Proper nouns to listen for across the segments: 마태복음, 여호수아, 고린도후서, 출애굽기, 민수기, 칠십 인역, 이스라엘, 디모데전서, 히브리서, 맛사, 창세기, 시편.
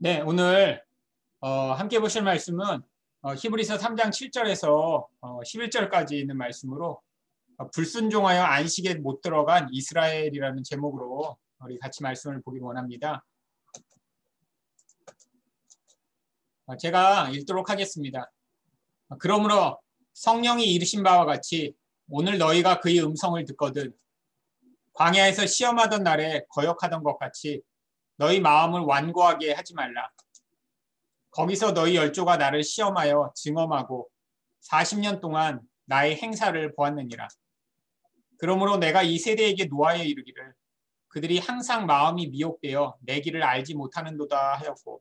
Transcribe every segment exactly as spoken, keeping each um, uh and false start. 네, 오늘 어, 함께 보실 말씀은 어, 히브리서 삼 장 칠 절에서 어, 십일 절까지 있는 말씀으로 어, 불순종하여 안식에 못 들어간 이스라엘이라는 제목으로 우리 같이 말씀을 보기 원합니다. 어, 제가 읽도록 하겠습니다. 그러므로 성령이 이르신 바와 같이 오늘 너희가 그의 음성을 듣거든 광야에서 시험하던 날에 거역하던 것 같이 너희 마음을 완고하게 하지 말라. 거기서 너희 열조가 나를 시험하여 증험하고 사십 년 동안 나의 행사를 보았느니라. 그러므로 내가 이 세대에게 노하여 이르기를 그들이 항상 마음이 미혹되어 내 길을 알지 못하는도다 하였고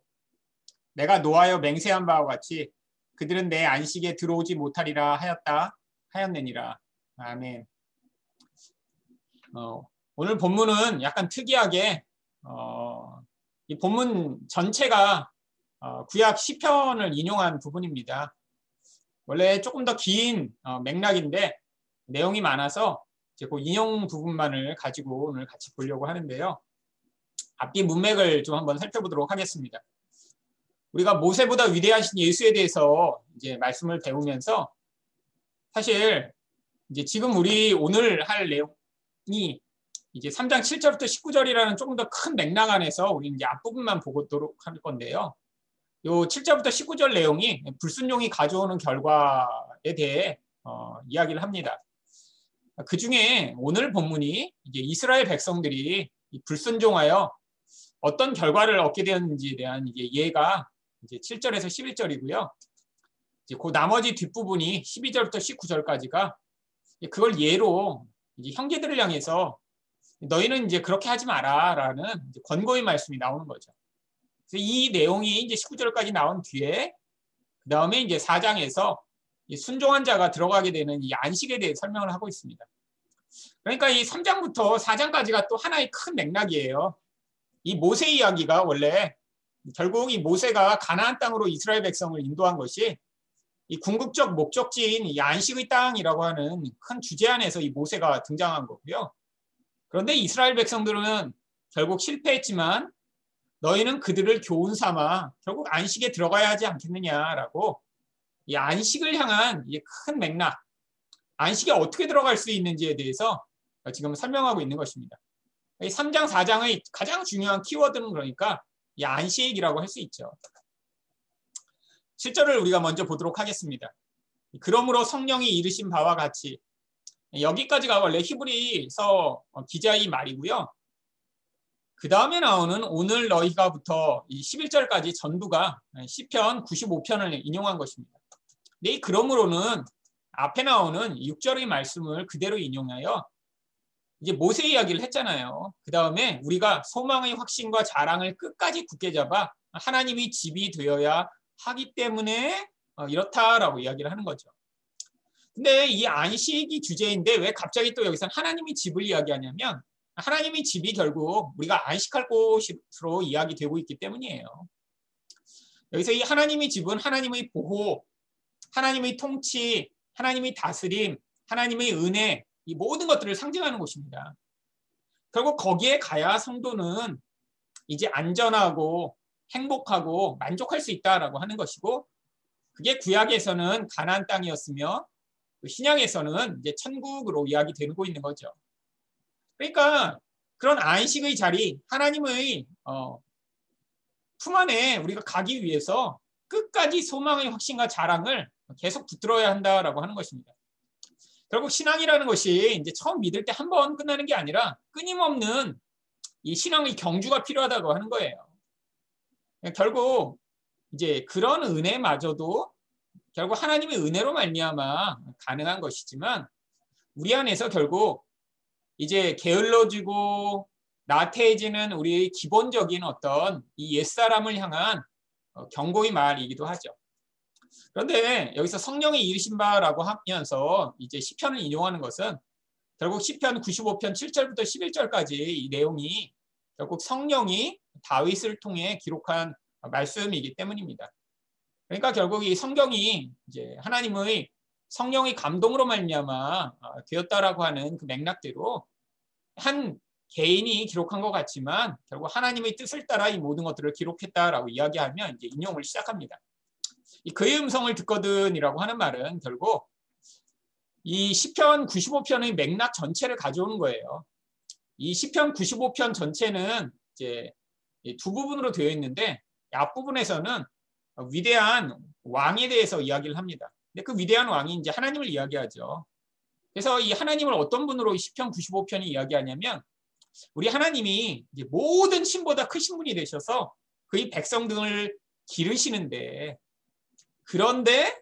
내가 노하여 맹세한 바와 같이 그들은 내 안식에 들어오지 못하리라 하였다 하였느니라. 아멘. 어, 오늘 본문은 약간 특이하게 어, 이 본문 전체가 어, 구약 시편을 인용한 부분입니다. 원래 조금 더 긴 어, 맥락인데 내용이 많아서 이제 그 인용 부분만을 가지고 오늘 같이 보려고 하는데요. 앞뒤 문맥을 좀 한번 살펴보도록 하겠습니다. 우리가 모세보다 위대하신 예수에 대해서 이제 말씀을 배우면서 사실 이제 지금 우리 오늘 할 내용이 이제 삼 장 칠 절부터 십구 절이라는 조금 더 큰 맥락 안에서 우리 이제 앞부분만 보도록 할 건데요. 요 칠 절부터 십구 절 내용이 불순종이 가져오는 결과에 대해 어, 이야기를 합니다. 그 중에 오늘 본문이 이제 이스라엘 백성들이 불순종하여 어떤 결과를 얻게 되었는지에 대한 이제 예가 이제 칠 절에서 십일 절이고요. 이제 그 나머지 뒷부분이 십이 절부터 십구 절까지가 그걸 예로 이제 형제들을 향해서 너희는 이제 그렇게 하지 마라라는 권고의 말씀이 나오는 거죠. 그래서 이 내용이 이제 십구 절까지 나온 뒤에 그 다음에 이제 사 장에서 순종한 자가 들어가게 되는 이 안식에 대해 설명을 하고 있습니다. 그러니까 이 삼 장부터 사 장까지가 또 하나의 큰 맥락이에요. 이 모세 이야기가 원래 결국 이 모세가 가나안 땅으로 이스라엘 백성을 인도한 것이 이 궁극적 목적지인 이 안식의 땅이라고 하는 큰 주제 안에서 이 모세가 등장한 거고요. 그런데 이스라엘 백성들은 결국 실패했지만 너희는 그들을 교훈 삼아 결국 안식에 들어가야 하지 않겠느냐라고 이 안식을 향한 이 큰 맥락, 안식에 어떻게 들어갈 수 있는지에 대해서 지금 설명하고 있는 것입니다. 이 삼 장, 사 장의 가장 중요한 키워드는 그러니까 이 안식이라고 할 수 있죠. 칠 절을 우리가 먼저 보도록 하겠습니다. 그러므로 성령이 이르신 바와 같이 여기까지가 원래 히브리서 기자의 말이고요. 그 다음에 나오는 오늘 너희가부터 이 십일 절까지 전부가 시편 구십오 편을 인용한 것입니다. 근데 이 그러므로는 앞에 나오는 육 절의 말씀을 그대로 인용하여 이제 모세 이야기를 했잖아요. 그 다음에 우리가 소망의 확신과 자랑을 끝까지 굳게 잡아 하나님이 집이 되어야 하기 때문에 이렇다라고 이야기를 하는 거죠. 근데 이 안식이 주제인데 왜 갑자기 또 여기서 하나님이 집을 이야기하냐면 하나님이 집이 결국 우리가 안식할 곳으로 이야기되고 있기 때문이에요. 여기서 이 하나님이 집은 하나님의 보호, 하나님의 통치, 하나님의 다스림, 하나님의 은혜 이 모든 것들을 상징하는 곳입니다. 결국 거기에 가야 성도는 이제 안전하고 행복하고 만족할 수 있다라고 하는 것이고 그게 구약에서는 가나안 땅이었으며 신약에서는 이제 천국으로 이야기되고 있는 거죠. 그러니까 그런 안식의 자리, 하나님의 어, 품 안에 우리가 가기 위해서 끝까지 소망의 확신과 자랑을 계속 붙들어야 한다라고 하는 것입니다. 결국 신앙이라는 것이 이제 처음 믿을 때 한 번 끝나는 게 아니라 끊임없는 이 신앙의 경주가 필요하다고 하는 거예요. 결국 이제 그런 은혜마저도 결국 하나님의 은혜로 말미암아 가능한 것이지만 우리 안에서 결국 이제 게을러지고 나태해지는 우리의 기본적인 어떤 이 옛사람을 향한 경고의 말이기도 하죠. 그런데 여기서 성령이 이르신 바라고 하면서 이제 시편을 인용하는 것은 결국 시편 구십오 편 칠 절부터 십일 절까지 이 내용이 결국 성령이 다윗을 통해 기록한 말씀이기 때문입니다. 그러니까 결국 이 성경이 이제 하나님의 성령의 감동으로 말미암아 되었다라고 하는 그 맥락대로 한 개인이 기록한 것 같지만 결국 하나님의 뜻을 따라 이 모든 것들을 기록했다라고 이야기하면 이제 인용을 시작합니다. 이 그의 음성을 듣거든이라고 하는 말은 결국 이 시편 구십오 편의 맥락 전체를 가져오는 거예요. 이 시편 구십오 편 전체는 이제 두 부분으로 되어 있는데 앞부분에서는 위대한 왕에 대해서 이야기를 합니다. 근데 그 위대한 왕이 이제 하나님을 이야기하죠. 그래서 이 하나님을 어떤 분으로 이 시편 구십오 편이 이야기하냐면 우리 하나님이 이제 모든 신보다 크신 분이 되셔서 그의 백성 등을 기르시는데 그런데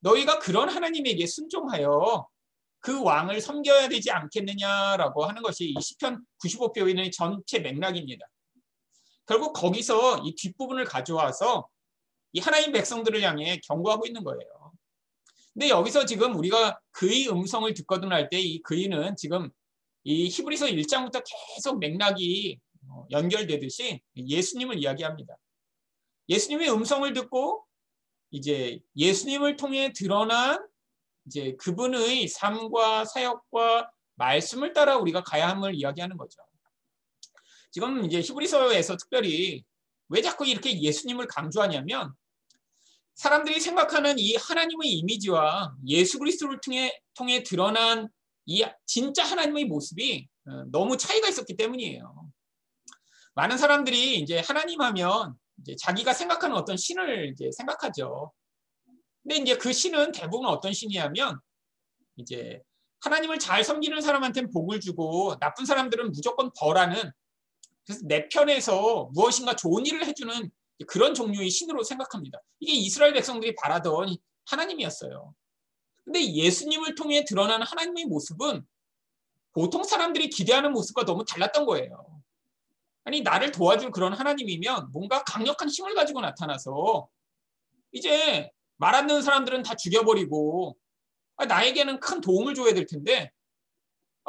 너희가 그런 하나님에게 순종하여 그 왕을 섬겨야 되지 않겠느냐라고 하는 것이 이 시편 구십오 편의 전체 맥락입니다. 결국 거기서 이 뒷부분을 가져와서 이 하나님 백성들을 향해 경고하고 있는 거예요. 근데 여기서 지금 우리가 그의 음성을 듣거든 할 때 이 그의는 지금 이 히브리서 일 장부터 계속 맥락이 연결되듯이 예수님을 이야기합니다. 예수님의 음성을 듣고 이제 예수님을 통해 드러난 이제 그분의 삶과 사역과 말씀을 따라 우리가 가야 함을 이야기하는 거죠. 지금 이제 히브리서에서 특별히 왜 자꾸 이렇게 예수님을 강조하냐면 사람들이 생각하는 이 하나님의 이미지와 예수 그리스도를 통해, 통해 드러난 이 진짜 하나님의 모습이 너무 차이가 있었기 때문이에요. 많은 사람들이 이제 하나님 하면 이제 자기가 생각하는 어떤 신을 이제 생각하죠. 근데 이제 그 신은 대부분 어떤 신이냐면 이제 하나님을 잘 섬기는 사람한테는 복을 주고 나쁜 사람들은 무조건 벌하는 그래서 내 편에서 무엇인가 좋은 일을 해주는 그런 종류의 신으로 생각합니다. 이게 이스라엘 백성들이 바라던 하나님이었어요. 근데 예수님을 통해 드러난 하나님의 모습은 보통 사람들이 기대하는 모습과 너무 달랐던 거예요. 아니 나를 도와줄 그런 하나님이면 뭔가 강력한 힘을 가지고 나타나서 이제 말 안 듣는 사람들은 다 죽여버리고 나에게는 큰 도움을 줘야 될 텐데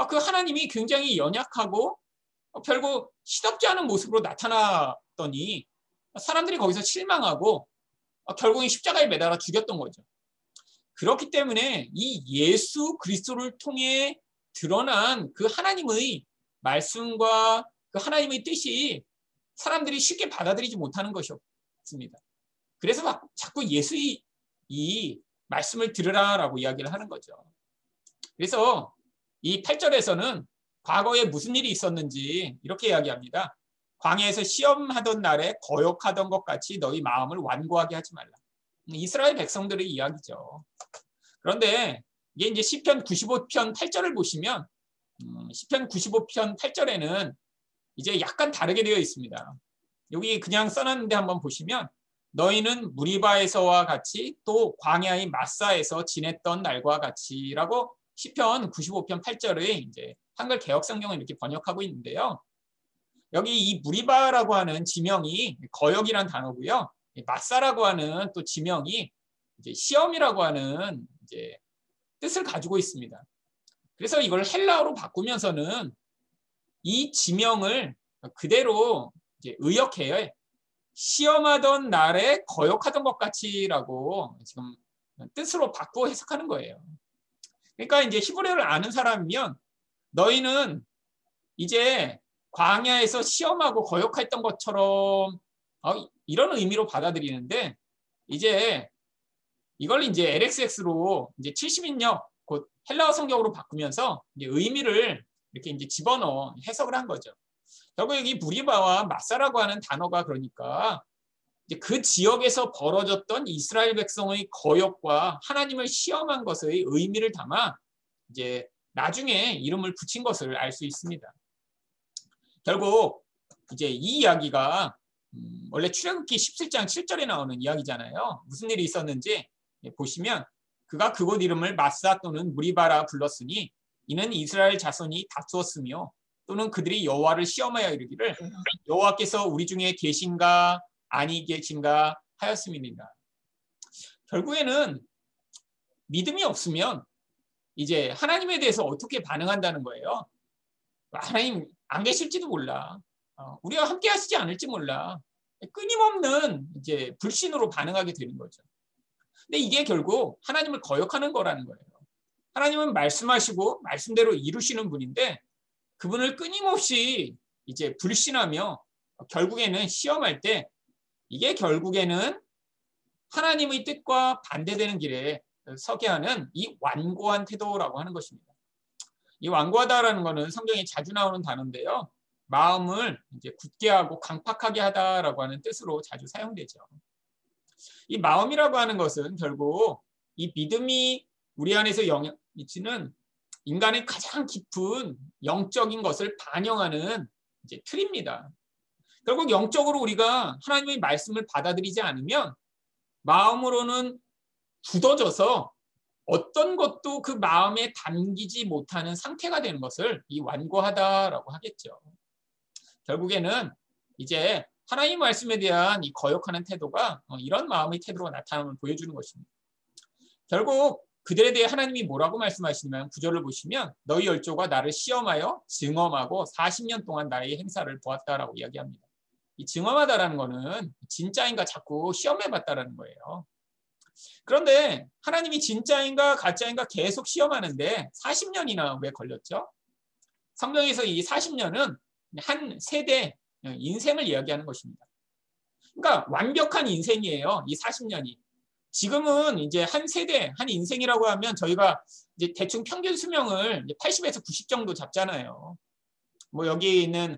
그 하나님이 굉장히 연약하고 별거 시덥지 않은 모습으로 나타났더니 사람들이 거기서 실망하고 결국엔 십자가에 매달아 죽였던 거죠. 그렇기 때문에 이 예수 그리스도를 통해 드러난 그 하나님의 말씀과 그 하나님의 뜻이 사람들이 쉽게 받아들이지 못하는 것이었습니다. 그래서 막 자꾸 예수의 이 말씀을 들으라라고 이야기를 하는 거죠. 그래서 이 팔 절에서는 과거에 무슨 일이 있었는지 이렇게 이야기합니다. 광야에서 시험하던 날에 거역하던 것 같이 너희 마음을 완고하게 하지 말라. 이스라엘 백성들의 이야기죠. 그런데 이게 이제 시편 구십오 편 팔 절을 보시면 음, 시편 구십오 편 팔 절에는 이제 약간 다르게 되어 있습니다. 여기 그냥 써놨는데 한번 보시면 너희는 무리바에서와 같이 또 광야의 맛사에서 지냈던 날과 같이라고 시편 구십오 편 팔 절의 이제 한글 개역 성경을 이렇게 번역하고 있는데요. 여기 이 무리바라고 하는 지명이 거역이란 단어고요. 맛사라고 하는 또 지명이 이제 시험이라고 하는 이제 뜻을 가지고 있습니다. 그래서 이걸 헬라어로 바꾸면서는 이 지명을 그대로 이제 의역해요. 시험하던 날에 거역하던 것 같이라고 지금 뜻으로 바꾸어 해석하는 거예요. 그러니까 이제 히브리어를 아는 사람이면 너희는 이제 광야에서 시험하고 거역했던 것처럼 어, 이런 의미로 받아들이는데 이제 이걸 이제 엘엑스엑스로 이제 칠십 인역 곧 헬라어 성경으로 바꾸면서 이제 의미를 이렇게 이제 집어넣어 해석을 한 거죠. 결국 여기 무리바와 맛사라고 하는 단어가 그러니까 이제 그 지역에서 벌어졌던 이스라엘 백성의 거역과 하나님을 시험한 것의 의미를 담아 이제 나중에 이름을 붙인 것을 알 수 있습니다. 결국 이제 이 이야기가 음, 원래 출애굽기 십칠 장 칠 절에 나오는 이야기잖아요. 무슨 일이 있었는지 보시면 그가 그곳 이름을 맛사 또는 무리바라 불렀으니 이는 이스라엘 자손이 다투었으며 또는 그들이 여호와를 시험하여 이르기를 여호와께서 우리 중에 계신가 아니 계신가 하였음이니라. 결국에는 믿음이 없으면 이제 하나님에 대해서 어떻게 반응한다는 거예요. 하나님 안 계실지도 몰라. 어, 우리와 함께 하시지 않을지 몰라. 끊임없는 이제 불신으로 반응하게 되는 거죠. 근데 이게 결국 하나님을 거역하는 거라는 거예요. 하나님은 말씀하시고 말씀대로 이루시는 분인데 그분을 끊임없이 이제 불신하며 결국에는 시험할 때 이게 결국에는 하나님의 뜻과 반대되는 길에 서게 하는 이 완고한 태도라고 하는 것입니다. 이 완고하다라는 것은 성경에 자주 나오는 단어인데요. 마음을 이제 굳게 하고 강팍하게 하다라고 하는 뜻으로 자주 사용되죠. 이 마음이라고 하는 것은 결국 이 믿음이 우리 안에서 영향 미치는 인간의 가장 깊은 영적인 것을 반영하는 이제 틀입니다. 결국 영적으로 우리가 하나님의 말씀을 받아들이지 않으면 마음으로는 굳어져서 어떤 것도 그 마음에 담기지 못하는 상태가 되는 것을 이 완고하다라고 하겠죠. 결국에는 이제 하나님 말씀에 대한 이 거역하는 태도가 이런 마음의 태도로 나타남을 보여주는 것입니다. 결국 그들에 대해 하나님이 뭐라고 말씀하시냐면 구절을 보시면 너희 열조가 나를 시험하여 증험하고 사십 년 동안 나의 행사를 보았다라고 이야기합니다. 이 증험하다라는 거는 진짜인가 자꾸 시험해봤다라는 거예요. 그런데 하나님이 진짜인가 가짜인가 계속 시험하는데 사십 년이나 왜 걸렸죠? 성경에서 이 사십 년은 한 세대 인생을 이야기하는 것입니다. 그러니까 완벽한 인생이에요. 이 사십 년이. 지금은 이제 한 세대, 한 인생이라고 하면 저희가 이제 대충 평균 수명을 팔십에서 구십 정도 잡잖아요. 뭐 여기에 있는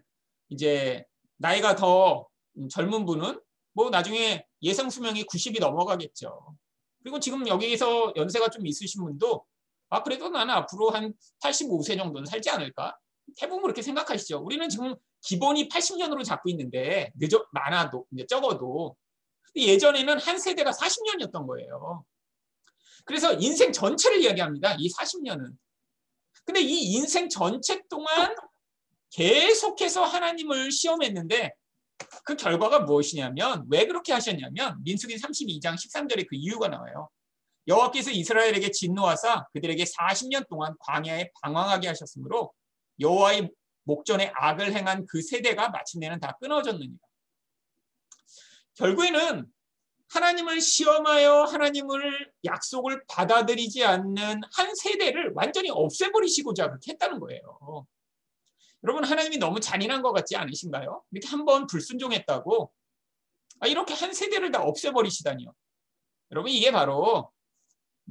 이제 나이가 더 젊은 분은 뭐 나중에 예상 수명이 구십이 넘어가겠죠. 그리고 지금 여기에서 연세가 좀 있으신 분도 아 그래도 나는 앞으로 한 팔십오 세 정도는 살지 않을까? 대부분 그렇게 생각하시죠. 우리는 지금 기본이 팔십 년으로 잡고 있는데 늦어 많아도 이제 적어도 예전에는 한 세대가 사십 년이었던 거예요. 그래서 인생 전체를 이야기합니다. 이 사십 년은. 근데 이 인생 전체 동안 계속해서 하나님을 시험했는데 그 결과가 무엇이냐면 왜 그렇게 하셨냐면 민수기 삼십이 장 십삼 절에 그 이유가 나와요. 여호와께서 이스라엘에게 진노하사 그들에게 사십 년 동안 광야에 방황하게 하셨으므로 여호와의 목전에 악을 행한 그 세대가 마침내는 다 끊어졌느니라. 결국에는 하나님을 시험하여 하나님을 약속을 받아들이지 않는 한 세대를 완전히 없애버리시고자 그렇게 했다는 거예요. 여러분 하나님이 너무 잔인한 것 같지 않으신가요? 이렇게 한번 불순종했다고 아, 이렇게 한 세대를 다 없애버리시다니요. 여러분 이게 바로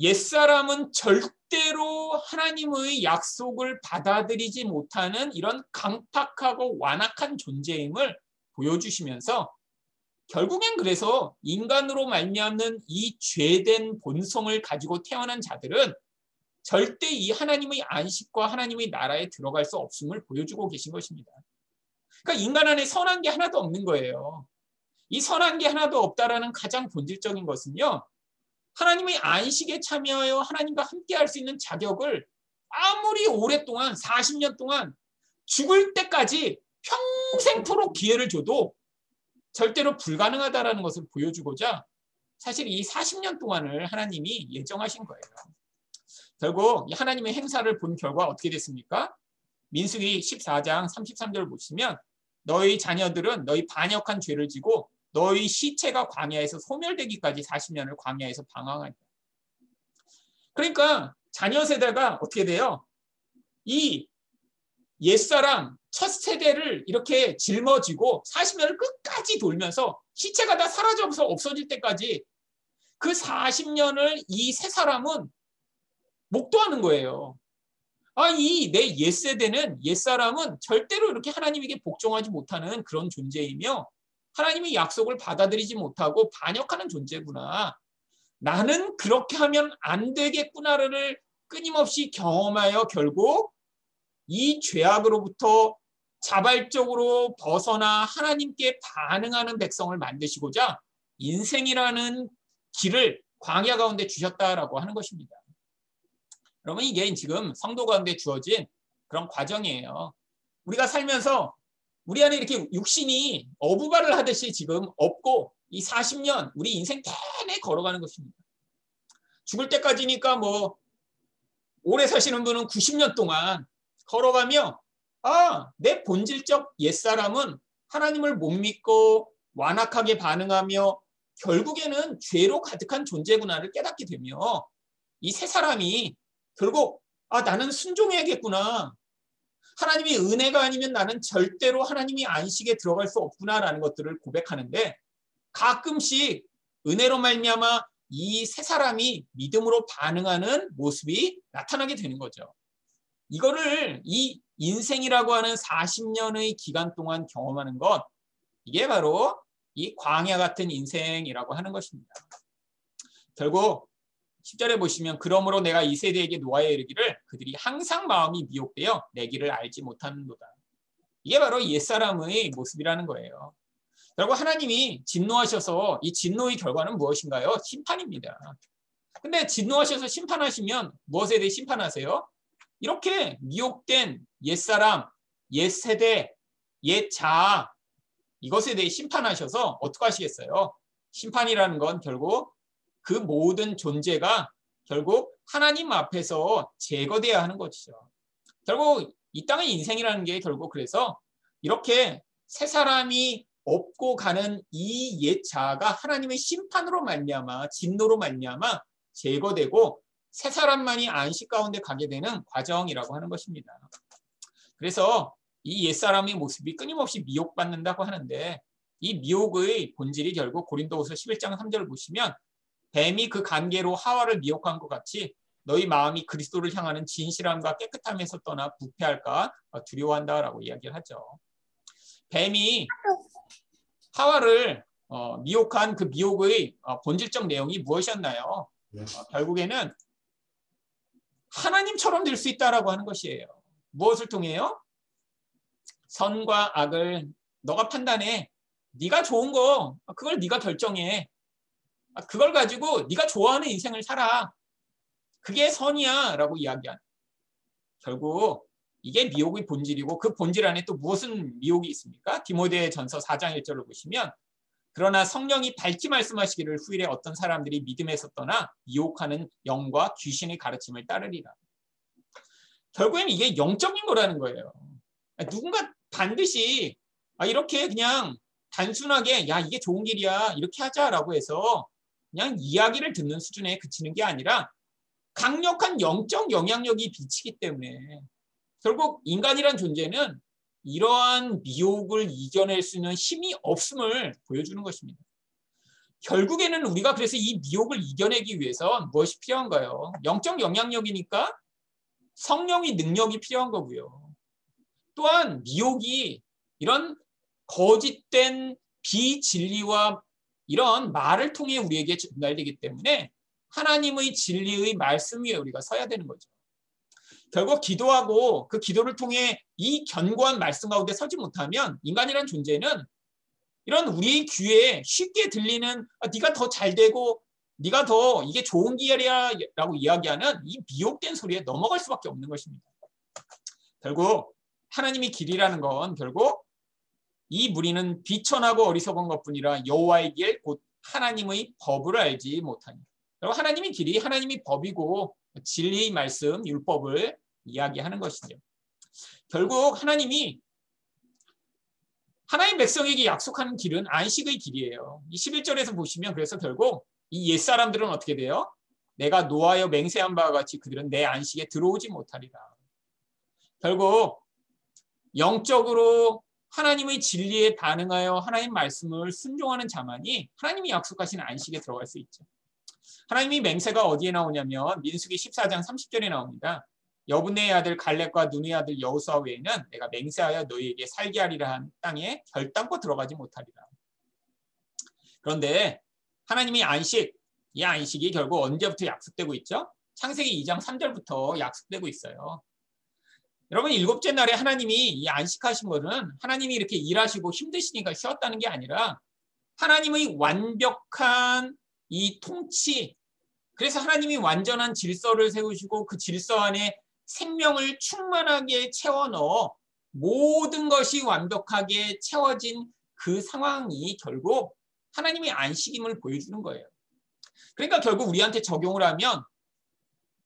옛사람은 절대로 하나님의 약속을 받아들이지 못하는 이런 강팍하고 완악한 존재임을 보여주시면서 결국엔 그래서 인간으로 말미암는 이 죄된 본성을 가지고 태어난 자들은 절대 이 하나님의 안식과 하나님의 나라에 들어갈 수 없음을 보여주고 계신 것입니다. 그러니까 인간 안에 선한 게 하나도 없는 거예요. 이 선한 게 하나도 없다라는 가장 본질적인 것은요. 하나님의 안식에 참여하여 하나님과 함께할 수 있는 자격을 아무리 오랫동안 사십 년 동안 죽을 때까지 평생토록 기회를 줘도 절대로 불가능하다라는 것을 보여주고자 사실 이 사십 년 동안을 하나님이 예정하신 거예요. 결국 하나님의 행사를 본 결과 어떻게 됐습니까? 민수기 십사 장 삼십삼 절을 보시면 너희 자녀들은 너희 반역한 죄를 지고 너희 시체가 광야에서 소멸되기까지 사십 년을 광야에서 방황한다. 그러니까 자녀 세대가 어떻게 돼요? 이 옛사람 첫 세대를 이렇게 짊어지고 사십 년을 끝까지 돌면서 시체가 다 사라져서 없어질 때까지 그 사십 년을 이 세 사람은 목도하는 거예요. 아, 이 내 옛세대는 옛사람은 절대로 이렇게 하나님에게 복종하지 못하는 그런 존재이며 하나님의 약속을 받아들이지 못하고 반역하는 존재구나. 나는 그렇게 하면 안 되겠구나를 끊임없이 경험하여 결국 이 죄악으로부터 자발적으로 벗어나 하나님께 반응하는 백성을 만드시고자 인생이라는 길을 광야 가운데 주셨다라고 하는 것입니다. 여러분 이게 지금 성도 가운데 주어진 그런 과정이에요. 우리가 살면서 우리 안에 이렇게 육신이 어부발을 하듯이 지금 업고 이 사십 년 우리 인생 내내 걸어가는 것입니다. 죽을 때까지니까 뭐 오래 사시는 분은 구십 년 동안 걸어가며 아, 내 본질적 옛사람은 하나님을 못 믿고 완악하게 반응하며 결국에는 죄로 가득한 존재구나를 깨닫게 되며 이 세 사람이 결국 아 나는 순종해야겠구나. 하나님이 은혜가 아니면 나는 절대로 하나님이 안식에 들어갈 수 없구나라는 것들을 고백하는데, 가끔씩 은혜로 말미암아 이 세 사람이 믿음으로 반응하는 모습이 나타나게 되는 거죠. 이거를 이 인생이라고 하는 사십 년의 기간 동안 경험하는 것, 이게 바로 이 광야 같은 인생이라고 하는 것입니다. 결국 십 절에 보시면 그러므로 내가 이 세대에게 노하여 이르기를 그들이 항상 마음이 미혹되어 내 길을 알지 못하는도다. 이게 바로 옛사람의 모습이라는 거예요. 결국 하나님이 진노하셔서 이 진노의 결과는 무엇인가요? 심판입니다. 근데 진노하셔서 심판하시면 무엇에 대해 심판하세요? 이렇게 미혹된 옛사람, 옛세대, 옛자아 이것에 대해 심판하셔서 어떻게 하시겠어요? 심판이라는 건 결국 그 모든 존재가 결국 하나님 앞에서 제거돼야 하는 것이죠. 결국 이 땅의 인생이라는 게 결국 그래서 이렇게 세 사람이 업고 가는 이 옛 자아가 하나님의 심판으로 말미암아, 진노로 말미암아 제거되고 세 사람만이 안식 가운데 가게 되는 과정이라고 하는 것입니다. 그래서 이 옛사람의 모습이 끊임없이 미혹받는다고 하는데, 이 미혹의 본질이 결국 고린도후서 십일 장 삼 절을 보시면 뱀이 그 간계로 하와를 미혹한 것 같이 너희 마음이 그리스도를 향하는 진실함과 깨끗함에서 떠나 부패할까 두려워한다라고 이야기를 하죠. 뱀이 하와를 미혹한 그 미혹의 본질적 내용이 무엇이었나요? 결국에는 하나님처럼 될 수 있다라고 하는 것이에요. 무엇을 통해요? 선과 악을 너가 판단해. 네가 좋은 거 그걸 네가 결정해. 그걸 가지고 네가 좋아하는 인생을 살아. 그게 선이야 라고 이야기하는. 결국 이게 미혹의 본질이고 그 본질 안에 또 무슨 미혹이 있습니까? 디모데전서 사 장 일 절을 보시면 그러나 성령이 밝히 말씀하시기를 후일에 어떤 사람들이 믿음에서 떠나 미혹하는 영과 귀신의 가르침을 따르리라. 결국엔 이게 영적인 거라는 거예요. 누군가 반드시 이렇게 그냥 단순하게 야 이게 좋은 길이야 이렇게 하자라고 해서 그냥 이야기를 듣는 수준에 그치는 게 아니라 강력한 영적 영향력이 비치기 때문에 결국 인간이란 존재는 이러한 미혹을 이겨낼 수 있는 힘이 없음을 보여주는 것입니다. 결국에는 우리가 그래서 이 미혹을 이겨내기 위해선 무엇이 필요한가요? 영적 영향력이니까 성령의 능력이 필요한 거고요. 또한 미혹이 이런 거짓된 비진리와 이런 말을 통해 우리에게 전달되기 때문에 하나님의 진리의 말씀 위에 우리가 서야 되는 거죠. 결국 기도하고 그 기도를 통해 이 견고한 말씀 가운데 서지 못하면 인간이란 존재는 이런 우리의 귀에 쉽게 들리는 아, 네가 더 잘되고 네가 더 이게 좋은 기회야 라고 이야기하는 이 미혹된 소리에 넘어갈 수밖에 없는 것입니다. 결국 하나님의 길이라는 건 결국 이 무리는 비천하고 어리석은 것뿐이라 여호와의 길 곧 하나님의 법을 알지 못하니. 여러분 하나님의 길이 하나님의 법이고 진리의 말씀, 율법을 이야기하는 것이죠. 결국 하나님이 하나님 백성에게 약속하는 길은 안식의 길이에요. 이 십일 절에서 보시면 그래서 결국 이 옛사람들은 어떻게 돼요? 내가 노하여 맹세한 바와 같이 그들은 내 안식에 들어오지 못하리라. 결국 영적으로 하나님의 진리에 반응하여 하나님 말씀을 순종하는 자만이 하나님이 약속하신 안식에 들어갈 수 있죠. 하나님이 맹세가 어디에 나오냐면 민수기 십사 장 삼십 절에 나옵니다. 여분의 아들 갈렙과 눈의 아들 여호수아 외에는 내가 맹세하여 너희에게 살게 하리라 한 땅에 결단코 들어가지 못하리라. 그런데 하나님이 안식, 이 안식이 결국 언제부터 약속되고 있죠? 창세기 이 장 삼 절부터 약속되고 있어요. 여러분 일곱째 날에 하나님이 이 안식하신 것은 하나님이 이렇게 일하시고 힘드시니까 쉬었다는 게 아니라 하나님의 완벽한 이 통치, 그래서 하나님이 완전한 질서를 세우시고 그 질서 안에 생명을 충만하게 채워넣어 모든 것이 완벽하게 채워진 그 상황이 결국 하나님의 안식임을 보여주는 거예요. 그러니까 결국 우리한테 적용을 하면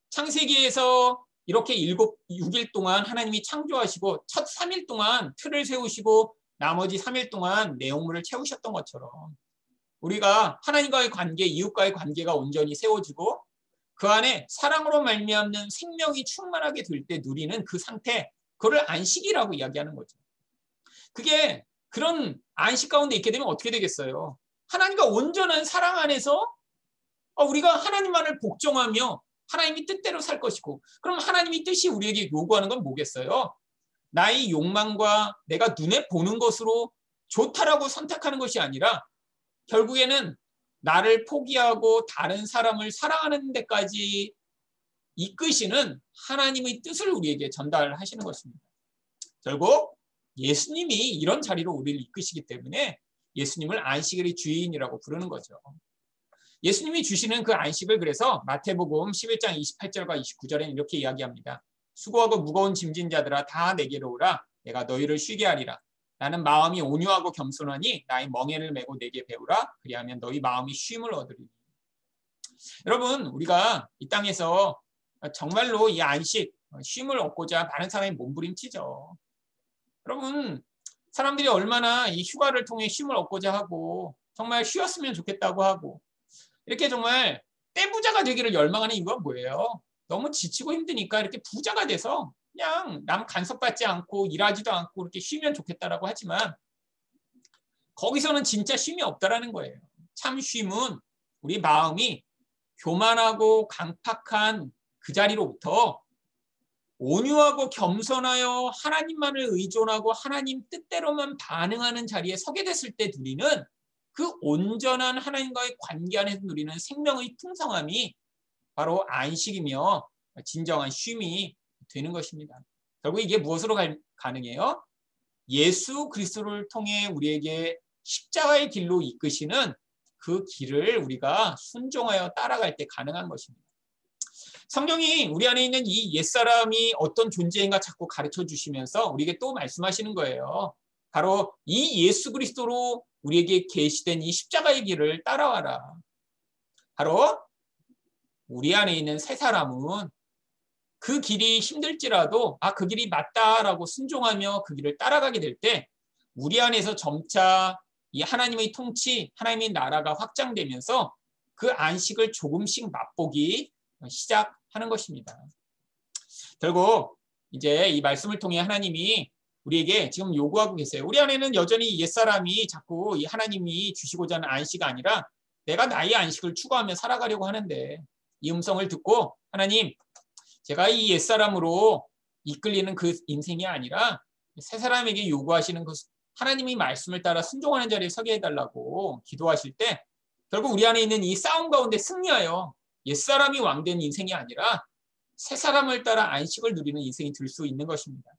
창세기에서 이렇게 일곱, 육 일 동안 하나님이 창조하시고 첫 삼 일 동안 틀을 세우시고 나머지 삼 일 동안 내용물을 채우셨던 것처럼 우리가 하나님과의 관계, 이웃과의 관계가 온전히 세워지고 그 안에 사랑으로 말미암는 생명이 충만하게 될 때 누리는 그 상태, 그걸 안식이라고 이야기하는 거죠. 그게 그런 안식 가운데 있게 되면 어떻게 되겠어요? 하나님과 온전한 사랑 안에서 우리가 하나님만을 복종하며 하나님이 뜻대로 살 것이고, 그럼 하나님이 뜻이 우리에게 요구하는 건 뭐겠어요? 나의 욕망과 내가 눈에 보는 것으로 좋다라고 선택하는 것이 아니라 결국에는 나를 포기하고 다른 사람을 사랑하는 데까지 이끄시는 하나님의 뜻을 우리에게 전달하시는 것입니다. 결국 예수님이 이런 자리로 우리를 이끄시기 때문에 예수님을 안식일의 주인이라고 부르는 거죠. 예수님이 주시는 그 안식을 그래서 마태복음 십일 장 이십팔 절과 이십구 절에는 이렇게 이야기합니다. 수고하고 무거운 짐진 자들아 다 내게로 오라. 내가 너희를 쉬게 하리라. 나는 마음이 온유하고 겸손하니 나의 멍에를 메고 내게 배우라. 그리하면 너희 마음이 쉼을 얻으리니. 여러분, 우리가 이 땅에서 정말로 이 안식, 쉼을 얻고자 많은 사람이 몸부림치죠. 여러분, 사람들이 얼마나 이 휴가를 통해 쉼을 얻고자 하고 정말 쉬었으면 좋겠다고 하고 이렇게 정말 떼부자가 되기를 열망하는 이유가 뭐예요? 너무 지치고 힘드니까 이렇게 부자가 돼서 그냥 남 간섭받지 않고 일하지도 않고 이렇게 쉬면 좋겠다라고 하지만 거기서는 진짜 쉼이 없다라는 거예요. 참 쉼은 우리 마음이 교만하고 강팍한 그 자리로부터 온유하고 겸손하여 하나님만을 의존하고 하나님 뜻대로만 반응하는 자리에 서게 됐을 때 누리는 그 온전한 하나님과의 관계 안에서 누리는 생명의 풍성함이 바로 안식이며 진정한 쉼이 되는 것입니다. 결국 이게 무엇으로 가능해요? 예수 그리스도를 통해 우리에게 십자가의 길로 이끄시는 그 길을 우리가 순종하여 따라갈 때 가능한 것입니다. 성경이 우리 안에 있는 이 옛사람이 어떤 존재인가 자꾸 가르쳐 주시면서 우리에게 또 말씀하시는 거예요. 바로 이 예수 그리스도로 우리에게 계시된 이 십자가의 길을 따라와라. 바로 우리 안에 있는 새 사람은 그 길이 힘들지라도 아, 그 길이 맞다라고 순종하며 그 길을 따라가게 될 때 우리 안에서 점차 이 하나님의 통치, 하나님의 나라가 확장되면서 그 안식을 조금씩 맛보기 시작하는 것입니다. 결국 이제 이 말씀을 통해 하나님이 우리에게 지금 요구하고 계세요. 우리 안에는 여전히 옛사람이 자꾸 이 하나님이 주시고자 하는 안식이 아니라 내가 나의 안식을 추구하며 살아가려고 하는데 이 음성을 듣고 하나님, 제가 이 옛사람으로 이끌리는 그 인생이 아니라 새 사람에게 요구하시는 그 하나님의 말씀을 따라 순종하는 자리에 서게 해달라고 기도하실 때 결국 우리 안에 있는 이 싸움 가운데 승리하여 옛사람이 왕된 인생이 아니라 새 사람을 따라 안식을 누리는 인생이 될 수 있는 것입니다.